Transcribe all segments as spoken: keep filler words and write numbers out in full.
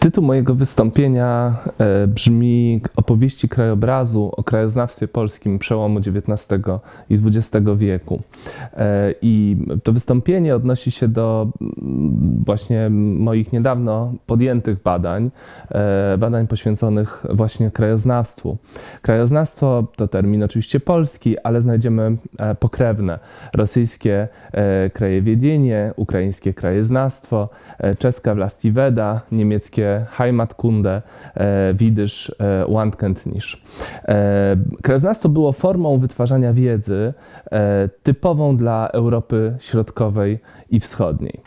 Tytuł mojego wystąpienia brzmi Opowieści krajobrazu o krajoznawstwie polskim przełomu dziewiętnastego i dwudziestego wieku. I to wystąpienie odnosi się do właśnie moich niedawno podjętych badań, badań poświęconych właśnie krajoznawstwu. Krajoznawstwo to termin oczywiście polski, ale znajdziemy pokrewne: rosyjskie krajewiedienie, ukraińskie krajeznawstwo, czeska włastiweda, niemieckie Heimatkunde, widysz, Landkenntnis. Krajoznawstwo było formą wytwarzania wiedzy typową dla Europy Środkowej i Wschodniej.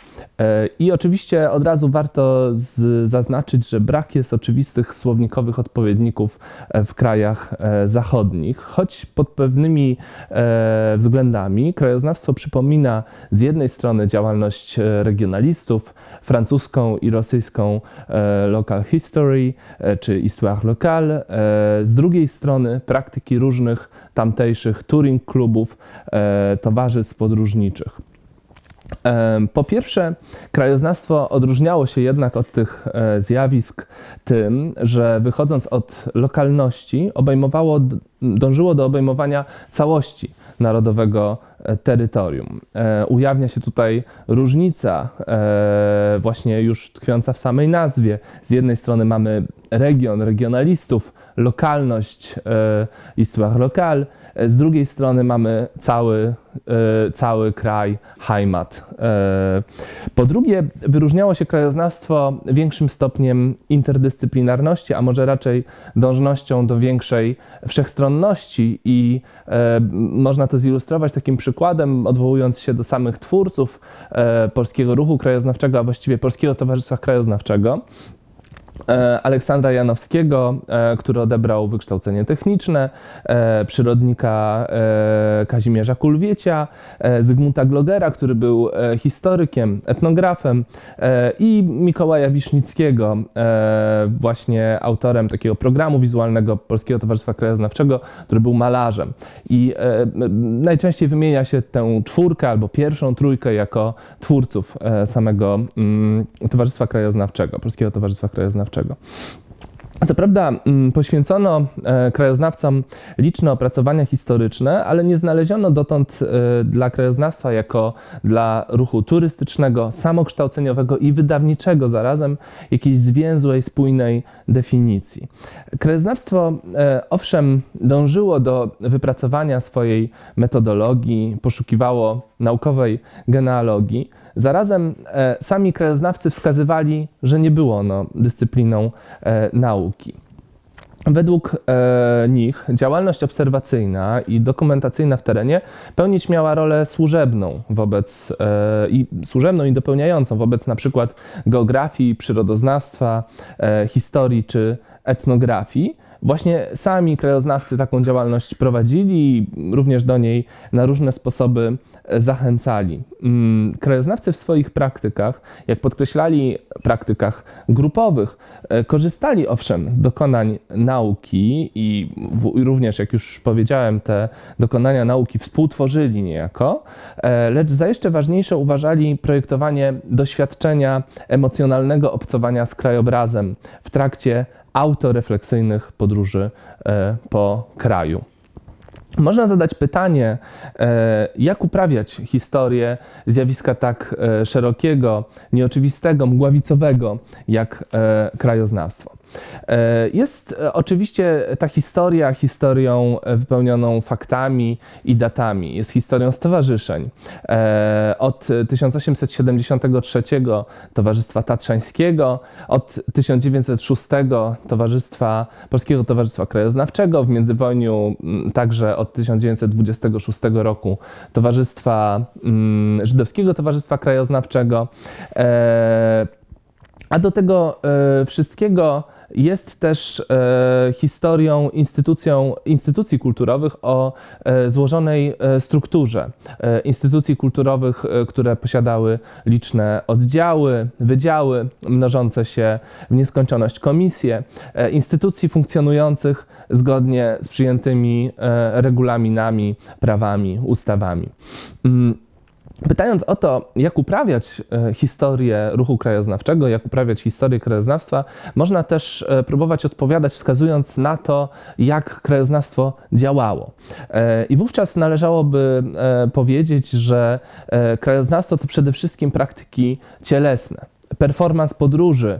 I oczywiście od razu warto z, zaznaczyć, że brak jest oczywistych słownikowych odpowiedników w krajach zachodnich, choć pod pewnymi względami krajoznawstwo przypomina z jednej strony działalność regionalistów, francuską i rosyjską local history czy histoire locale, z drugiej strony praktyki różnych tamtejszych touring klubów, towarzystw podróżniczych. Po pierwsze, krajoznawstwo odróżniało się jednak od tych zjawisk tym, że wychodząc od lokalności obejmowało, dążyło do obejmowania całości narodowego terytorium. Ujawnia się tutaj różnica właśnie już tkwiąca w samej nazwie. Z jednej strony mamy region regionalistów, lokalność, histoire locale, z drugiej strony mamy cały, cały kraj, Heimat. Po drugie, wyróżniało się krajoznawstwo większym stopniem interdyscyplinarności, a może raczej dążnością do większej wszechstronności, i można to zilustrować takim przykładem, odwołując się do samych twórców polskiego ruchu krajoznawczego, a właściwie Polskiego Towarzystwa Krajoznawczego. Aleksandra Janowskiego, który odebrał wykształcenie techniczne, przyrodnika Kazimierza Kulwiecia, Zygmunta Glogera, który był historykiem, etnografem, i Mikołaja Wisznickiego, właśnie autorem takiego programu wizualnego Polskiego Towarzystwa Krajoznawczego, który był malarzem. I najczęściej wymienia się tę czwórkę albo pierwszą trójkę jako twórców samego Towarzystwa Krajoznawczego, Polskiego Towarzystwa Krajoznawczego. Co prawda poświęcono krajoznawcom liczne opracowania historyczne, ale nie znaleziono dotąd dla krajoznawstwa jako dla ruchu turystycznego, samokształceniowego i wydawniczego zarazem jakiejś zwięzłej, spójnej definicji. Krajoznawstwo owszem dążyło do wypracowania swojej metodologii, poszukiwało naukowej genealogii. Zarazem sami krajoznawcy wskazywali, że nie było ono dyscypliną nauki. Według nich działalność obserwacyjna i dokumentacyjna w terenie pełnić miała rolę służebną wobec i służebną i dopełniającą wobec na przykład geografii, przyrodoznawstwa, historii czy etnografii. Właśnie sami krajoznawcy taką działalność prowadzili i również do niej na różne sposoby zachęcali. Krajoznawcy w swoich praktykach, jak podkreślali, praktykach grupowych, korzystali owszem z dokonań nauki i w, również, jak już powiedziałem, te dokonania nauki współtworzyli niejako, lecz za jeszcze ważniejsze uważali projektowanie doświadczenia emocjonalnego obcowania z krajobrazem w trakcie autorefleksyjnych podróży po kraju. Można zadać pytanie, jak uprawiać historię zjawiska tak szerokiego, nieoczywistego, mgławicowego jak krajoznawstwo. Jest oczywiście ta historia historią wypełnioną faktami i datami. Jest historią stowarzyszeń. Od tysiąc osiemset siedemdziesiątego trzeciego Towarzystwa Tatrzańskiego, od tysiąc dziewięćset szóstego Towarzystwa, Polskiego Towarzystwa Krajoznawczego, w międzywojniu także od tysiąc dziewięćset dwudziestego szóstego roku Towarzystwa, Żydowskiego Towarzystwa Krajoznawczego. A do tego wszystkiego jest też historią instytucją, instytucji kulturowych o złożonej strukturze. Instytucji kulturowych, które posiadały liczne oddziały, wydziały, mnożące się w nieskończoność komisje. Instytucji funkcjonujących zgodnie z przyjętymi regulaminami, prawami, ustawami. Pytając o to, jak uprawiać historię ruchu krajoznawczego, jak uprawiać historię krajoznawstwa, można też próbować odpowiadać, wskazując na to, jak krajoznawstwo działało. I wówczas należałoby powiedzieć, że krajoznawstwo to przede wszystkim praktyki cielesne, performans podróży,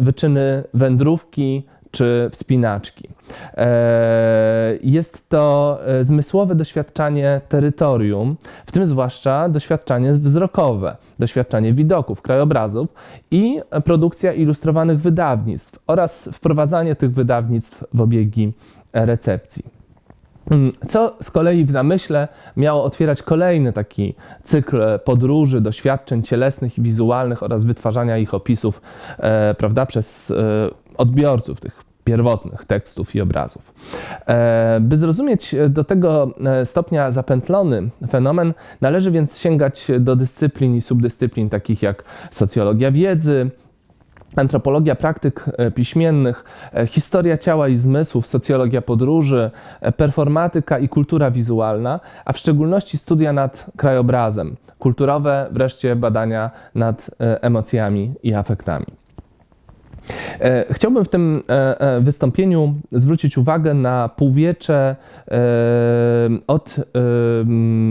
wyczyny wędrówki, czy wspinaczki. Jest to zmysłowe doświadczanie terytorium, w tym zwłaszcza doświadczanie wzrokowe, doświadczanie widoków, krajobrazów i produkcja ilustrowanych wydawnictw oraz wprowadzanie tych wydawnictw w obiegi recepcji. Co z kolei w zamyśle miało otwierać kolejny taki cykl podróży, doświadczeń cielesnych i wizualnych oraz wytwarzania ich opisów, e, prawda, przez e, odbiorców tych pierwotnych tekstów i obrazów. E, by zrozumieć do tego stopnia zapętlony fenomen, należy więc sięgać do dyscyplin i subdyscyplin takich jak socjologia wiedzy, antropologia praktyk piśmiennych, historia ciała i zmysłów, socjologia podróży, performatyka i kultura wizualna, a w szczególności studia nad krajobrazem, kulturowe wreszcie badania nad emocjami i afektami. Chciałbym w tym wystąpieniu zwrócić uwagę na półwiecze od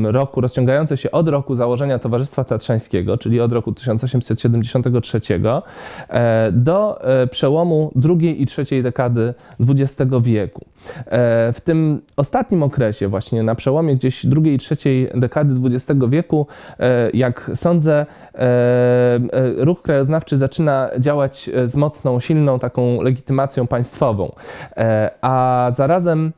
roku, rozciągające się od roku założenia Towarzystwa Tatrzańskiego, czyli od roku tysiąc osiemset siedemdziesiątego trzeciego do przełomu drugiej i trzeciej dekady dwudziestego wieku. W tym ostatnim okresie, właśnie na przełomie gdzieś drugiej i trzeciej dekady dwudziestego wieku, jak sądzę, ruch krajoznawczy zaczyna działać z mocą silną taką legitymacją państwową, a zarazem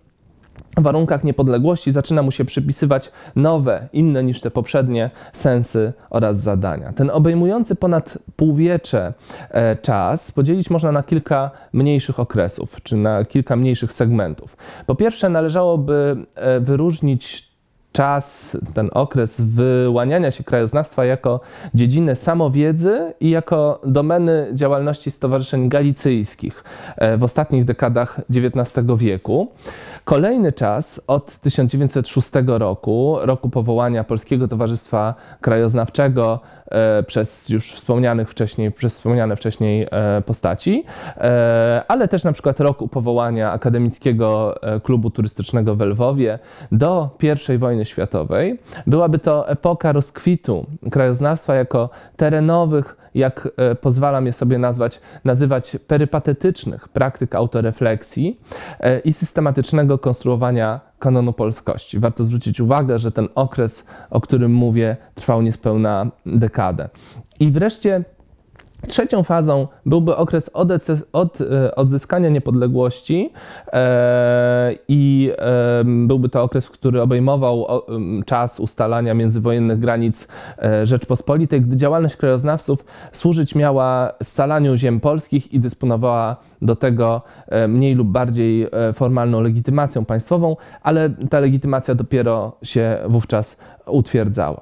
w warunkach niepodległości zaczyna mu się przypisywać nowe, inne niż te poprzednie sensy oraz zadania. Ten obejmujący ponad półwiecze czas podzielić można na kilka mniejszych okresów, czy na kilka mniejszych segmentów. Po pierwsze, należałoby wyróżnić czas, ten okres wyłaniania się krajoznawstwa jako dziedziny samowiedzy i jako domeny działalności stowarzyszeń galicyjskich w ostatnich dekadach dziewiętnastego wieku. Kolejny czas od tysiąc dziewięćset szóstego roku, roku powołania Polskiego Towarzystwa Krajoznawczego przez już wspomnianych wcześniej, przez wspomniane wcześniej postaci, ale też na przykład roku powołania Akademickiego Klubu Turystycznego we Lwowie do pierwszej wojny światowej. Byłaby to epoka rozkwitu krajoznawstwa jako terenowych, jak pozwalam je sobie nazwać, nazywać perypatetycznych praktyk autorefleksji i systematycznego konstruowania kanonu polskości. Warto zwrócić uwagę, że ten okres, o którym mówię, trwał niespełna dekadę. I wreszcie trzecią fazą byłby okres od odzyskania niepodległości i byłby to okres, który obejmował czas ustalania międzywojennych granic Rzeczpospolitej, gdy działalność krajoznawców służyć miała scalaniu ziem polskich i dysponowała do tego mniej lub bardziej formalną legitymacją państwową, ale ta legitymacja dopiero się wówczas utwierdzała.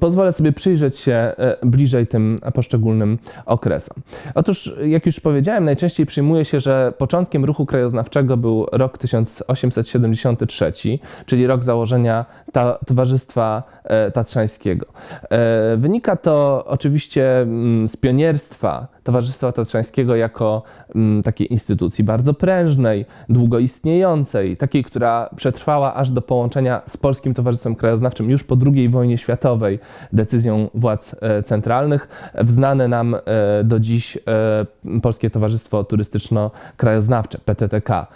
Pozwolę sobie przyjrzeć się bliżej tym poszczególnym okresom. Otóż, jak już powiedziałem, najczęściej przyjmuje się, że początkiem ruchu krajoznawczego był rok tysiąc osiemset siedemdziesiąty trzeci, czyli rok założenia ta- Towarzystwa Tatrzańskiego. Wynika to oczywiście z pionierstwa Towarzystwa Tatrzańskiego jako takiej instytucji bardzo prężnej, długo istniejącej, takiej, która przetrwała aż do połączenia z Polskim Towarzystwem Krajoznawczym już po drugiej wojnie światowej decyzją władz centralnych, w znane nam do dziś Polskie Towarzystwo Turystyczno-Krajoznawcze, P T T K.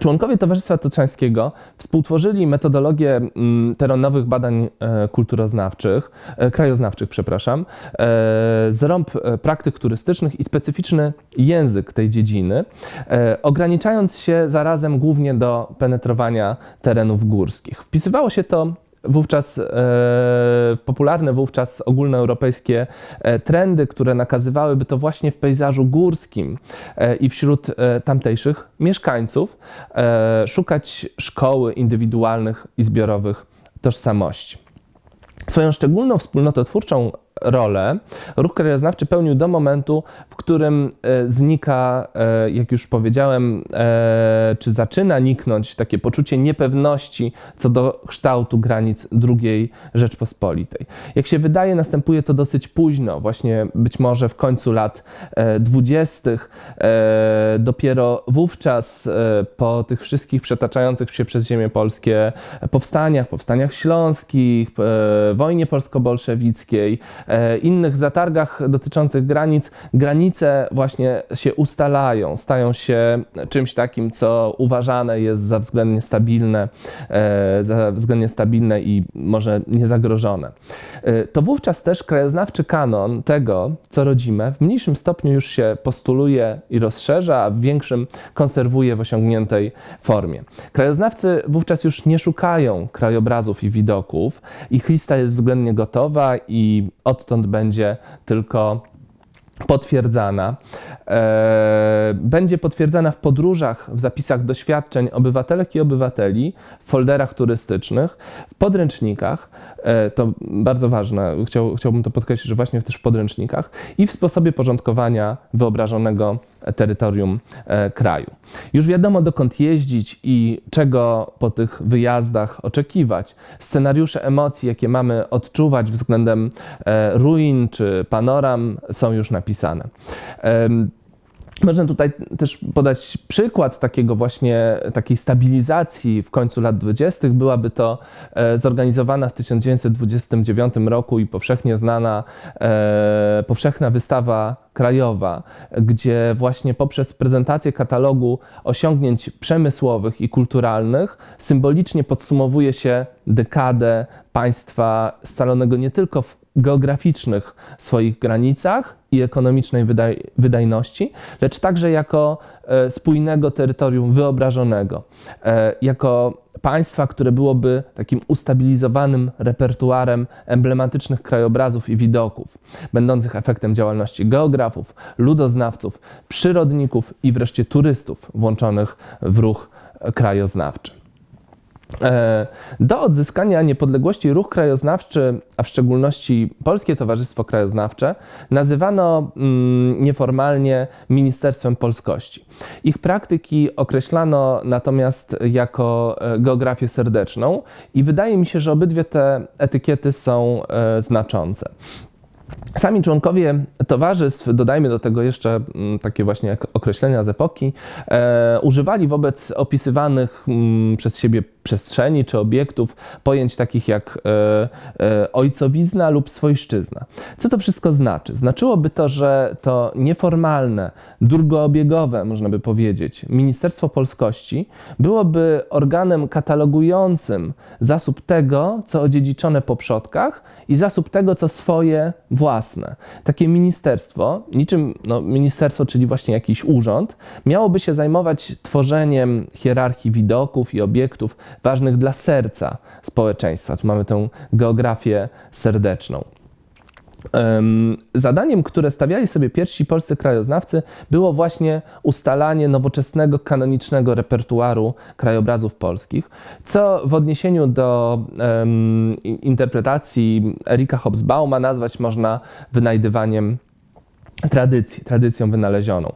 Członkowie Towarzystwa Tatrzańskiego współtworzyli metodologię terenowych badań kulturoznawczych, krajoznawczych, przepraszam, zrąb praktyk turystycznych i specyficzny język tej dziedziny, ograniczając się zarazem głównie do penetrowania terenów górskich. Wpisywało się to wówczas w popularne wówczas ogólnoeuropejskie trendy, które nakazywałyby to właśnie w pejzażu górskim i wśród tamtejszych mieszkańców szukać szkoły indywidualnych i zbiorowych tożsamości. Swoją szczególną wspólnotę twórczą rolę ruch krajoznawczy pełnił do momentu, w którym znika, jak już powiedziałem, czy zaczyna niknąć takie poczucie niepewności co do kształtu granic drugiej Rzeczpospolitej. Jak się wydaje, następuje to dosyć późno, właśnie być może w końcu lat dwudziestych. Dopiero wówczas, po tych wszystkich przetaczających się przez ziemię polskie powstaniach, powstaniach śląskich, wojnie polsko-bolszewickiej, innych zatargach dotyczących granic, granice właśnie się ustalają, stają się czymś takim, co uważane jest za względnie stabilne, za względnie stabilne i może niezagrożone. To wówczas też krajoznawczy kanon tego, co rodzime, w mniejszym stopniu już się postuluje i rozszerza, a w większym konserwuje w osiągniętej formie. Krajoznawcy wówczas już nie szukają krajobrazów i widoków, ich lista jest względnie gotowa i odtąd będzie tylko potwierdzana. Będzie potwierdzana w podróżach, w zapisach doświadczeń obywatelek i obywateli, w folderach turystycznych, w podręcznikach, to bardzo ważne, chciał, chciałbym to podkreślić, że właśnie też w podręcznikach i w sposobie porządkowania wyobrażonego terytorium kraju. Już wiadomo, dokąd jeździć i czego po tych wyjazdach oczekiwać. Scenariusze emocji, jakie mamy odczuwać względem ruin czy panoram, są już napisane. Można tutaj też podać przykład takiego właśnie, takiej stabilizacji w końcu lat dwudziestych. Byłaby to zorganizowana w tysiąc dziewięćset dwudziestym dziewiątym roku i powszechnie znana powszechna wystawa krajowa, gdzie właśnie poprzez prezentację katalogu osiągnięć przemysłowych i kulturalnych symbolicznie podsumowuje się dekadę państwa scalonego nie tylko w geograficznych swoich granicach i ekonomicznej wydaj, wydajności, lecz także jako e, spójnego terytorium wyobrażonego, e, jako państwa, które byłoby takim ustabilizowanym repertuarem emblematycznych krajobrazów i widoków, będących efektem działalności geografów, ludoznawców, przyrodników i wreszcie turystów włączonych w ruch krajoznawczy. Do odzyskania niepodległości ruch krajoznawczy, a w szczególności Polskie Towarzystwo Krajoznawcze, nazywano nieformalnie Ministerstwem Polskości. Ich praktyki określano natomiast jako geografię serdeczną i wydaje mi się, że obydwie te etykiety są znaczące. Sami członkowie towarzystw, dodajmy do tego jeszcze takie właśnie określenia z epoki, e, używali wobec opisywanych m, przez siebie przestrzeni czy obiektów pojęć takich jak e, e, ojcowizna lub swojszczyzna. Co to wszystko znaczy? Znaczyłoby to, że to nieformalne, drugobiegowe, można by powiedzieć, Ministerstwo Polskości byłoby organem katalogującym zasób tego, co odziedziczone po przodkach i zasób tego, co swoje własne. Takie ministerstwo, niczym no, ministerstwo, czyli właśnie jakiś urząd, miałoby się zajmować tworzeniem hierarchii widoków i obiektów ważnych dla serca społeczeństwa. Tu mamy tę geografię serdeczną. Zadaniem, które stawiali sobie pierwsi polscy krajoznawcy, było właśnie ustalanie nowoczesnego, kanonicznego repertuaru krajobrazów polskich, co w odniesieniu do um, interpretacji Erika Hobsbauma nazwać można wynajdywaniem tradycji, tradycją wynalezioną,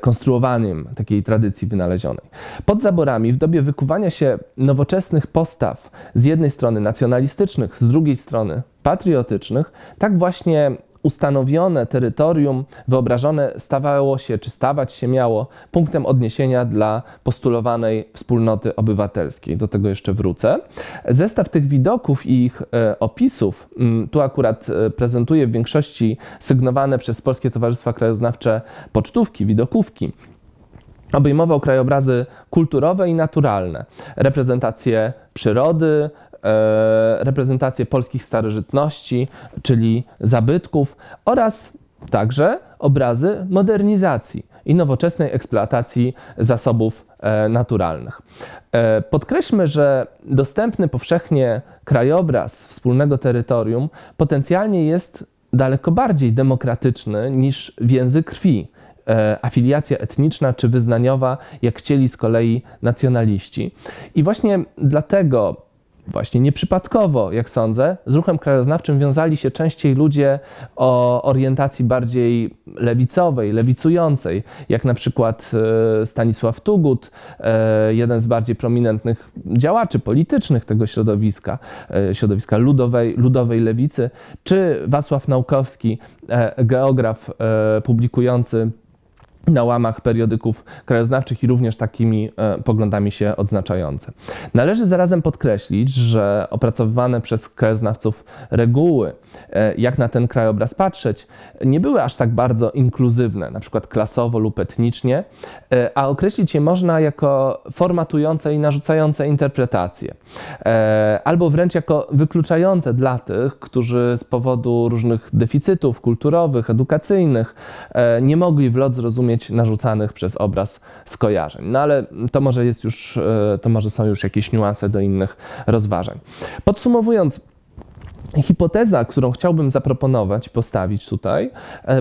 konstruowaniem takiej tradycji wynalezionej. Pod zaborami w dobie wykuwania się nowoczesnych postaw z jednej strony nacjonalistycznych, z drugiej strony patriotycznych, tak właśnie ustanowione terytorium wyobrażone stawało się, czy stawać się miało punktem odniesienia dla postulowanej wspólnoty obywatelskiej. Do tego jeszcze wrócę. Zestaw tych widoków i ich opisów, tu akurat prezentuję w większości sygnowane przez Polskie Towarzystwa Krajoznawcze pocztówki, widokówki, obejmował krajobrazy kulturowe i naturalne, reprezentacje przyrody, reprezentację polskich starożytności, czyli zabytków, oraz także obrazy modernizacji i nowoczesnej eksploatacji zasobów naturalnych. Podkreślmy, że dostępny powszechnie krajobraz wspólnego terytorium potencjalnie jest daleko bardziej demokratyczny niż więzy krwi, afiliacja etniczna czy wyznaniowa, jak chcieli z kolei nacjonaliści. I właśnie dlatego właśnie nieprzypadkowo, jak sądzę, z ruchem krajoznawczym wiązali się częściej ludzie o orientacji bardziej lewicowej, lewicującej, jak na przykład Stanisław Tugut, jeden z bardziej prominentnych działaczy politycznych tego środowiska, środowiska ludowej, ludowej lewicy, czy Wacław Nałkowski, geograf publikujący na łamach periodyków krajoznawczych i również takimi e, poglądami się odznaczające. Należy zarazem podkreślić, że opracowywane przez krajoznawców reguły, e, jak na ten krajobraz patrzeć, nie były aż tak bardzo inkluzywne, na przykład klasowo lub etnicznie, e, a określić je można jako formatujące i narzucające interpretacje, e, albo wręcz jako wykluczające dla tych, którzy z powodu różnych deficytów kulturowych, edukacyjnych e, nie mogli w lot zrozumieć narzucanych przez obraz skojarzeń. No ale to może jest już, to może są już jakieś niuanse do innych rozważań. Podsumowując, hipoteza, którą chciałbym zaproponować, postawić tutaj,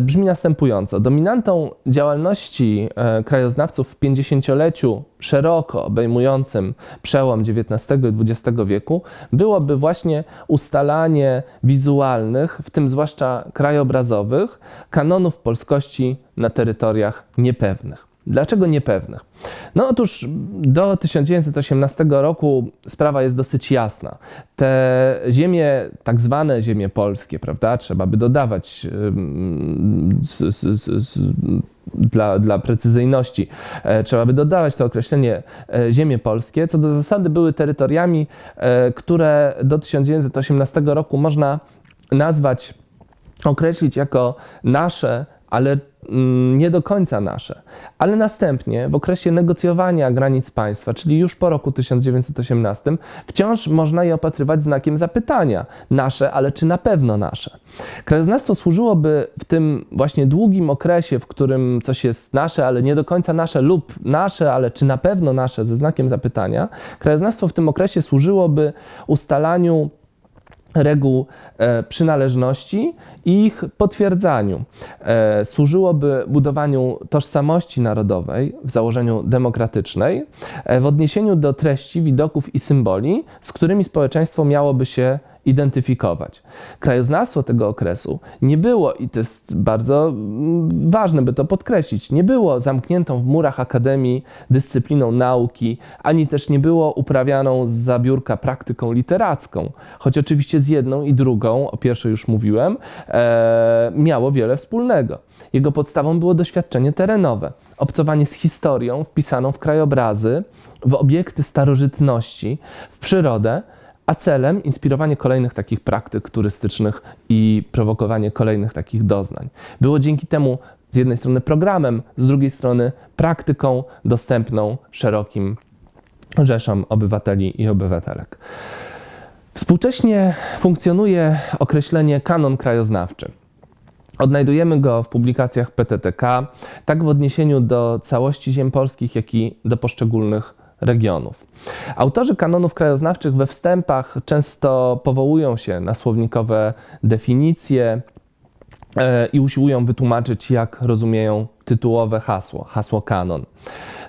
brzmi następująco. Dominantą działalności krajoznawców w pięćdziesięcioleciu szeroko obejmującym przełom dziewiętnastego i dwudziestego wieku byłoby właśnie ustalanie wizualnych, w tym zwłaszcza krajobrazowych, kanonów polskości na terytoriach niepewnych. Dlaczego niepewnych? No otóż do tysiąc dziewięćset osiemnastego roku sprawa jest dosyć jasna. Te ziemie, tak zwane ziemie polskie, prawda, trzeba by dodawać z, z, z, z, dla, dla precyzyjności, trzeba by dodawać to określenie ziemie polskie, co do zasady były terytoriami, które do tysiąc dziewięćset osiemnastego roku można nazwać, określić jako nasze, ale nie do końca nasze, ale następnie w okresie negocjowania granic państwa, czyli już po roku tysiąc dziewięćset osiemnastym, wciąż można je opatrywać znakiem zapytania. Nasze, ale czy na pewno nasze? Krajoznawstwo służyłoby w tym właśnie długim okresie, w którym coś jest nasze, ale nie do końca nasze lub nasze, ale czy na pewno nasze ze znakiem zapytania. Krajoznawstwo w tym okresie służyłoby ustalaniu reguł e, przynależności i ich potwierdzaniu. E, służyłoby budowaniu tożsamości narodowej w założeniu demokratycznej e, w odniesieniu do treści, widoków i symboli, z którymi społeczeństwo miałoby się identyfikować. Krajoznawstwo tego okresu nie było, i to jest bardzo ważne, by to podkreślić, nie było zamkniętą w murach akademii dyscypliną nauki, ani też nie było uprawianą zza biurka praktyką literacką, choć oczywiście z jedną i drugą, o pierwszej już mówiłem, e, miało wiele wspólnego. Jego podstawą było doświadczenie terenowe, obcowanie z historią wpisaną w krajobrazy, w obiekty starożytności, w przyrodę, a celem inspirowanie kolejnych takich praktyk turystycznych i prowokowanie kolejnych takich doznań. Było dzięki temu z jednej strony programem, z drugiej strony praktyką dostępną szerokim rzeszom obywateli i obywatelek. Współcześnie funkcjonuje określenie kanon krajoznawczy. Odnajdujemy go w publikacjach P T T K, tak w odniesieniu do całości ziem polskich, jak i do poszczególnych regionów. Autorzy kanonów krajoznawczych we wstępach często powołują się na słownikowe definicje i usiłują wytłumaczyć, jak rozumieją tytułowe hasło, hasło kanon.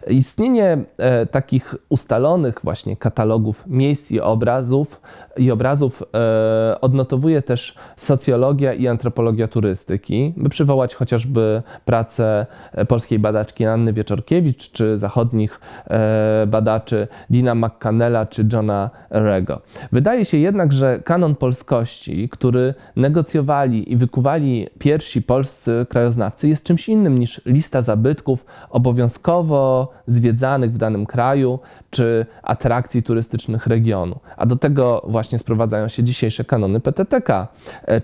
Istnienie e, takich ustalonych właśnie katalogów miejsc i obrazów, i obrazów e, odnotowuje też socjologia i antropologia turystyki, by przywołać chociażby pracę polskiej badaczki Anny Wieczorkiewicz czy zachodnich e, badaczy Dina McCannella czy Johna Rego. Wydaje się jednak, że kanon polskości, który negocjowali i wykuwali pierwsi polscy krajoznawcy, jest czymś innym niż lista zabytków obowiązkowo zwiedzanych w danym kraju czy atrakcji turystycznych regionu. A do tego właśnie sprowadzają się dzisiejsze kanony P T T K,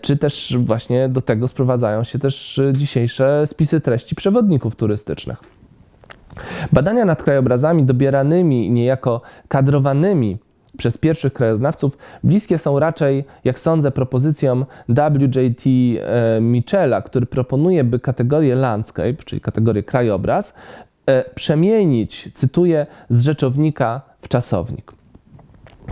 czy też właśnie do tego sprowadzają się też dzisiejsze spisy treści przewodników turystycznych. Badania nad krajobrazami dobieranymi i niejako kadrowanymi przez pierwszych krajoznawców bliskie są raczej, jak sądzę, propozycjom W J T Mitchella, który proponuje, by kategorię landscape, czyli kategorię krajobraz, przemienić, cytuję, z rzeczownika w czasownik.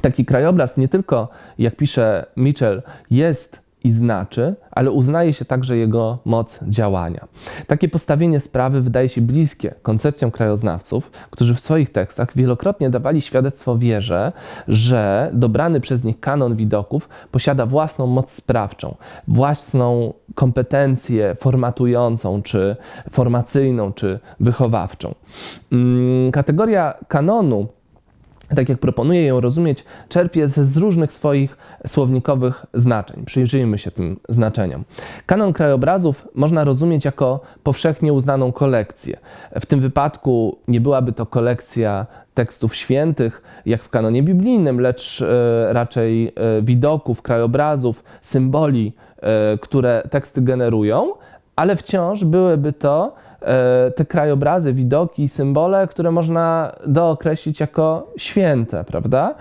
Taki krajobraz nie tylko, jak pisze Mitchell, jest i znaczy, ale uznaje się także jego moc działania. Takie postawienie sprawy wydaje się bliskie koncepcjom krajoznawców, którzy w swoich tekstach wielokrotnie dawali świadectwo wierze, że dobrany przez nich kanon widoków posiada własną moc sprawczą, własną kompetencję formatującą, czy formacyjną, czy wychowawczą. Kategoria kanonu, tak jak proponuję ją rozumieć, czerpie ze z różnych swoich słownikowych znaczeń. Przyjrzyjmy się tym znaczeniom. Kanon krajobrazów można rozumieć jako powszechnie uznaną kolekcję. W tym wypadku nie byłaby to kolekcja tekstów świętych, jak w kanonie biblijnym, lecz raczej widoków, krajobrazów, symboli, które teksty generują, ale wciąż byłyby to te krajobrazy, widoki i symbole, które można dookreślić jako święte, prawda?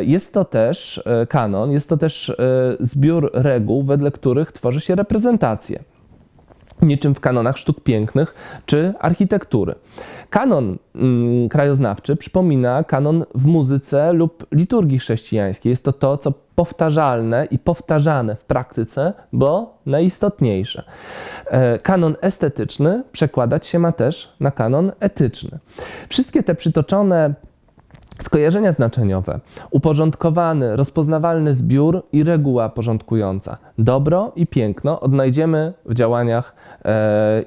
Jest to też kanon, jest to też zbiór reguł, wedle których tworzy się reprezentacje, niczym w kanonach sztuk pięknych czy architektury. Kanon krajoznawczy przypomina kanon w muzyce lub liturgii chrześcijańskiej. Jest to to, co powtarzalne i powtarzane w praktyce, bo najistotniejsze. Kanon estetyczny przekładać się ma też na kanon etyczny. Wszystkie te przytoczone skojarzenia znaczeniowe, uporządkowany, rozpoznawalny zbiór i reguła porządkująca, dobro i piękno odnajdziemy w działaniach e,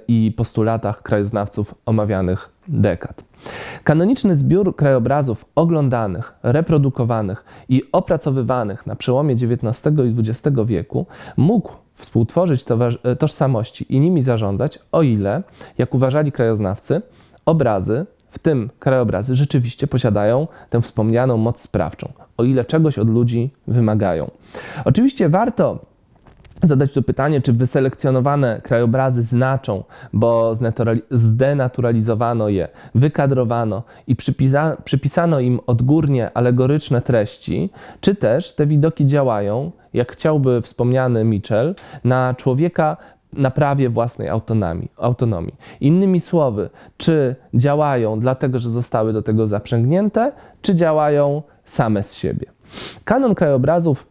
i postulatach krajoznawców omawianych dekad. Kanoniczny zbiór krajobrazów oglądanych, reprodukowanych i opracowywanych na przełomie dziewiętnastego i dwudziestego wieku mógł współtworzyć tożsamości i nimi zarządzać, o ile, jak uważali krajoznawcy, obrazy, w tym krajobrazy, rzeczywiście posiadają tę wspomnianą moc sprawczą, o ile czegoś od ludzi wymagają. Oczywiście warto zadać to pytanie, czy wyselekcjonowane krajobrazy znaczą, bo zdenaturalizowano je, wykadrowano i przypisa- przypisano im odgórnie alegoryczne treści, czy też te widoki działają, jak chciałby wspomniany Mitchell, na człowieka na prawie własnej autonomii, autonomii. Innymi słowy, czy działają dlatego, że zostały do tego zaprzęgnięte, czy działają same z siebie. Kanon krajobrazów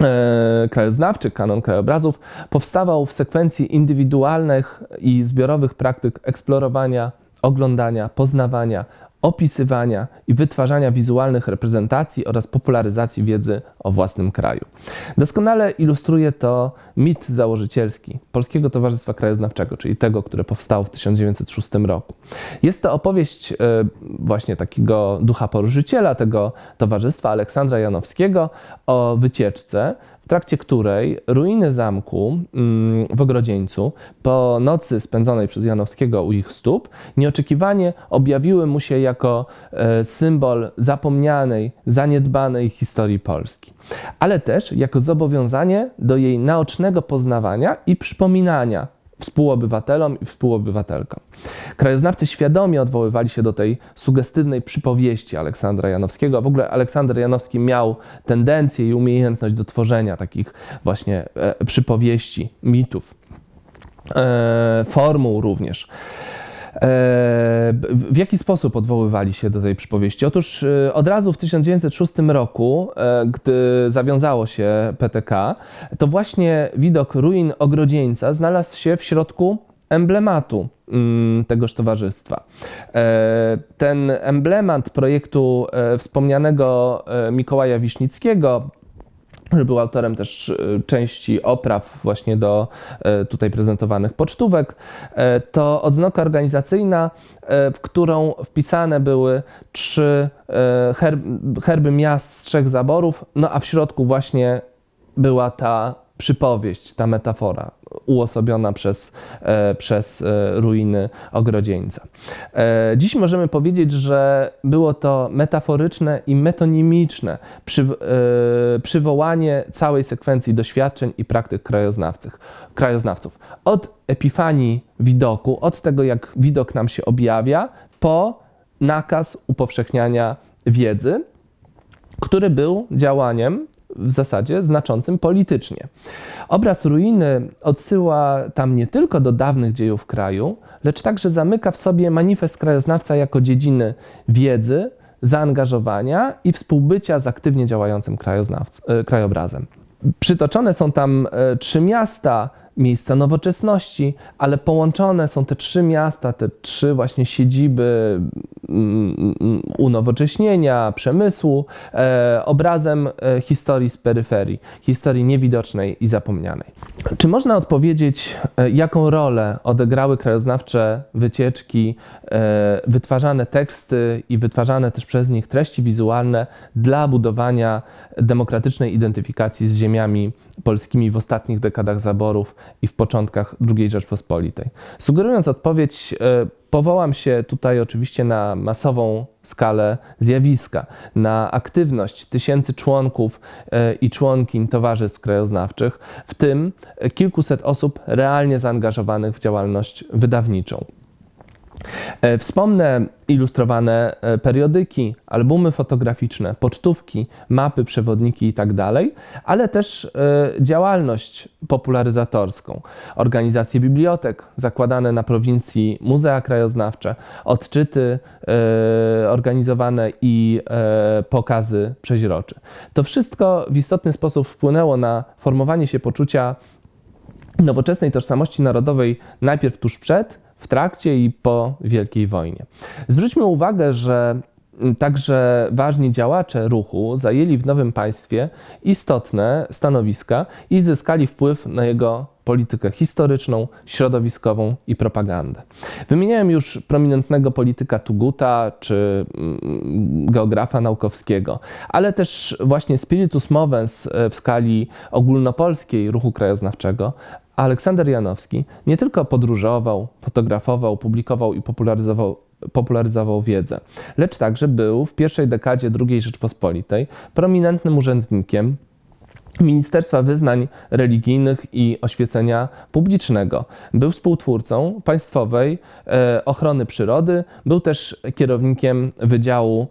e, krajoznawczy, kanon krajobrazów powstawał w sekwencji indywidualnych i zbiorowych praktyk eksplorowania, oglądania, poznawania, opisywania i wytwarzania wizualnych reprezentacji oraz popularyzacji wiedzy o własnym kraju. Doskonale ilustruje to mit założycielski Polskiego Towarzystwa Krajoznawczego, czyli tego, które powstało w tysiąc dziewięćset szóstym roku. Jest to opowieść właśnie takiego ducha poruszyciela tego towarzystwa, Aleksandra Janowskiego, o wycieczce, w trakcie której ruiny zamku w Ogrodzieńcu po nocy spędzonej przez Janowskiego u ich stóp nieoczekiwanie objawiły mu się jako symbol zapomnianej, zaniedbanej historii Polski, ale też jako zobowiązanie do jej naocznego poznawania i przypominania współobywatelom i współobywatelkom. Krajoznawcy świadomie odwoływali się do tej sugestywnej przypowieści Aleksandra Janowskiego. W ogóle Aleksander Janowski miał tendencję i umiejętność do tworzenia takich właśnie e, przypowieści, mitów, e, formuł również. W jaki sposób odwoływali się do tej przypowieści? Otóż od razu w tysiąc dziewięćset szóstym roku, gdy zawiązało się P T K, to właśnie widok ruin Ogrodzieńca znalazł się w środku emblematu tegoż towarzystwa. Ten emblemat projektu wspomnianego Mikołaja Wisznickiego, który był autorem też części opraw właśnie do tutaj prezentowanych pocztówek, to odznaka organizacyjna, w którą wpisane były trzy herby miast z trzech zaborów, no a w środku właśnie była ta przypowieść, ta metafora uosobiona przez, przez ruiny Ogrodzieńca. Dziś możemy powiedzieć, że było to metaforyczne i metonimiczne przy, przywołanie całej sekwencji doświadczeń i praktyk krajoznawców. krajoznawców. Od epifanii widoku, od tego jak widok nam się objawia, po nakaz upowszechniania wiedzy, który był działaniem w zasadzie znaczącym politycznie. Obraz ruiny odsyła tam nie tylko do dawnych dziejów kraju, lecz także zamyka w sobie manifest krajoznawca jako dziedziny wiedzy, zaangażowania i współbycia z aktywnie działającym krajobrazem. Przytoczone są tam trzy miasta, miejsca nowoczesności, ale połączone są te trzy miasta, te trzy właśnie siedziby unowocześnienia, przemysłu, e, obrazem historii z peryferii, historii niewidocznej i zapomnianej. Czy można odpowiedzieć, jaką rolę odegrały krajoznawcze wycieczki, e, wytwarzane teksty i wytwarzane też przez nich treści wizualne dla budowania demokratycznej identyfikacji z ziemiami polskimi w ostatnich dekadach zaborów i w początkach drugiej Rzeczpospolitej? Sugerując odpowiedź, powołam się tutaj oczywiście na masową skalę zjawiska, na aktywność tysięcy członków i członkiń towarzystw krajoznawczych, w tym kilkuset osób realnie zaangażowanych w działalność wydawniczą. Wspomnę ilustrowane periodyki, albumy fotograficzne, pocztówki, mapy, przewodniki itd., ale też działalność popularyzatorską, organizacje bibliotek, zakładane na prowincji muzea krajoznawcze, odczyty organizowane i pokazy przeźroczy. To wszystko w istotny sposób wpłynęło na formowanie się poczucia nowoczesnej tożsamości narodowej najpierw tuż przed, w trakcie i po Wielkiej Wojnie. Zwróćmy uwagę, że także ważni działacze ruchu zajęli w nowym państwie istotne stanowiska i zyskali wpływ na jego politykę historyczną, środowiskową i propagandę. Wymieniałem już prominentnego polityka Tuguta czy geografa Nałkowskiego, ale też właśnie spiritus movens w skali ogólnopolskiej ruchu krajoznawczego, Aleksander Janowski nie tylko podróżował, fotografował, publikował i popularyzował, popularyzował wiedzę, lecz także był w pierwszej dekadzie drugiej Rzeczpospolitej prominentnym urzędnikiem Ministerstwa Wyznań Religijnych i Oświecenia Publicznego. Był współtwórcą Państwowej Ochrony Przyrody, był też kierownikiem Wydziału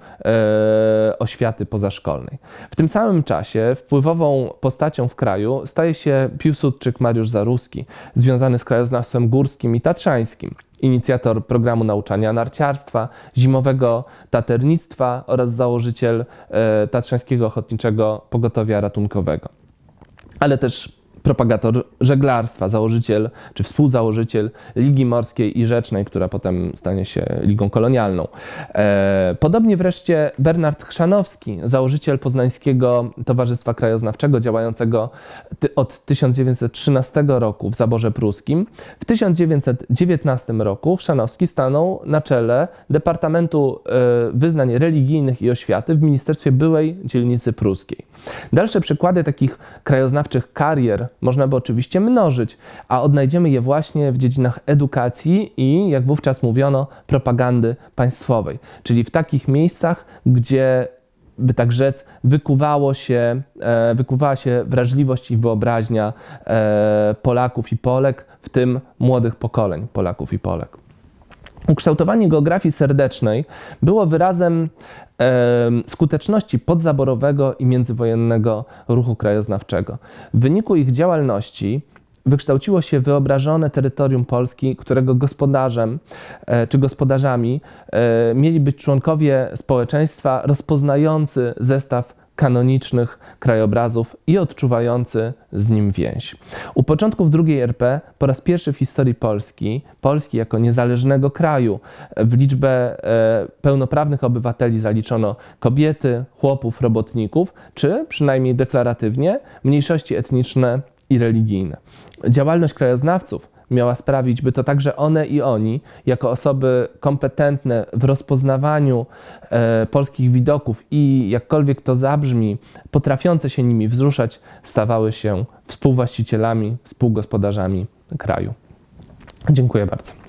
Oświaty Pozaszkolnej. W tym samym czasie wpływową postacią w kraju staje się Piłsudczyk Mariusz Zaruski, związany z krajoznawstwem górskim i tatrzańskim, inicjator programu nauczania narciarstwa, zimowego taternictwa oraz założyciel Tatrzańskiego Ochotniczego Pogotowia Ratunkowego, ale też propagator żeglarstwa, założyciel czy współzałożyciel Ligi Morskiej i Rzecznej, która potem stanie się Ligą Kolonialną. Podobnie wreszcie Bernard Chrzanowski, założyciel Poznańskiego Towarzystwa Krajoznawczego działającego od tysiąc dziewięćset trzynastego roku w zaborze pruskim. W tysiąc dziewięćset dziewiętnastego roku Chrzanowski stanął na czele Departamentu Wyznań Religijnych i Oświaty w Ministerstwie Byłej Dzielnicy Pruskiej. Dalsze przykłady takich krajoznawczych karier można by oczywiście mnożyć, a odnajdziemy je właśnie w dziedzinach edukacji i, jak wówczas mówiono, propagandy państwowej, czyli w takich miejscach, gdzie, by tak rzec, wykuwało się, wykuwała się wrażliwość i wyobraźnia Polaków i Polek, w tym młodych pokoleń Polaków i Polek. Ukształtowanie geografii serdecznej było wyrazem e, skuteczności podzaborowego i międzywojennego ruchu krajoznawczego. W wyniku ich działalności wykształciło się wyobrażone terytorium Polski, którego gospodarzem e, czy gospodarzami e, mieli być członkowie społeczeństwa rozpoznający zestaw kanonicznych krajobrazów i odczuwający z nim więź. U początków drugiej R P po raz pierwszy w historii Polski, Polski jako niezależnego kraju, w liczbę e, pełnoprawnych obywateli zaliczono kobiety, chłopów, robotników, czy przynajmniej deklaratywnie mniejszości etniczne i religijne. Działalność krajoznawców miała sprawić, by to także one i oni, jako osoby kompetentne w rozpoznawaniu e, polskich widoków i, jakkolwiek to zabrzmi, potrafiące się nimi wzruszać, stawały się współwłaścicielami, współgospodarzami kraju. Dziękuję bardzo.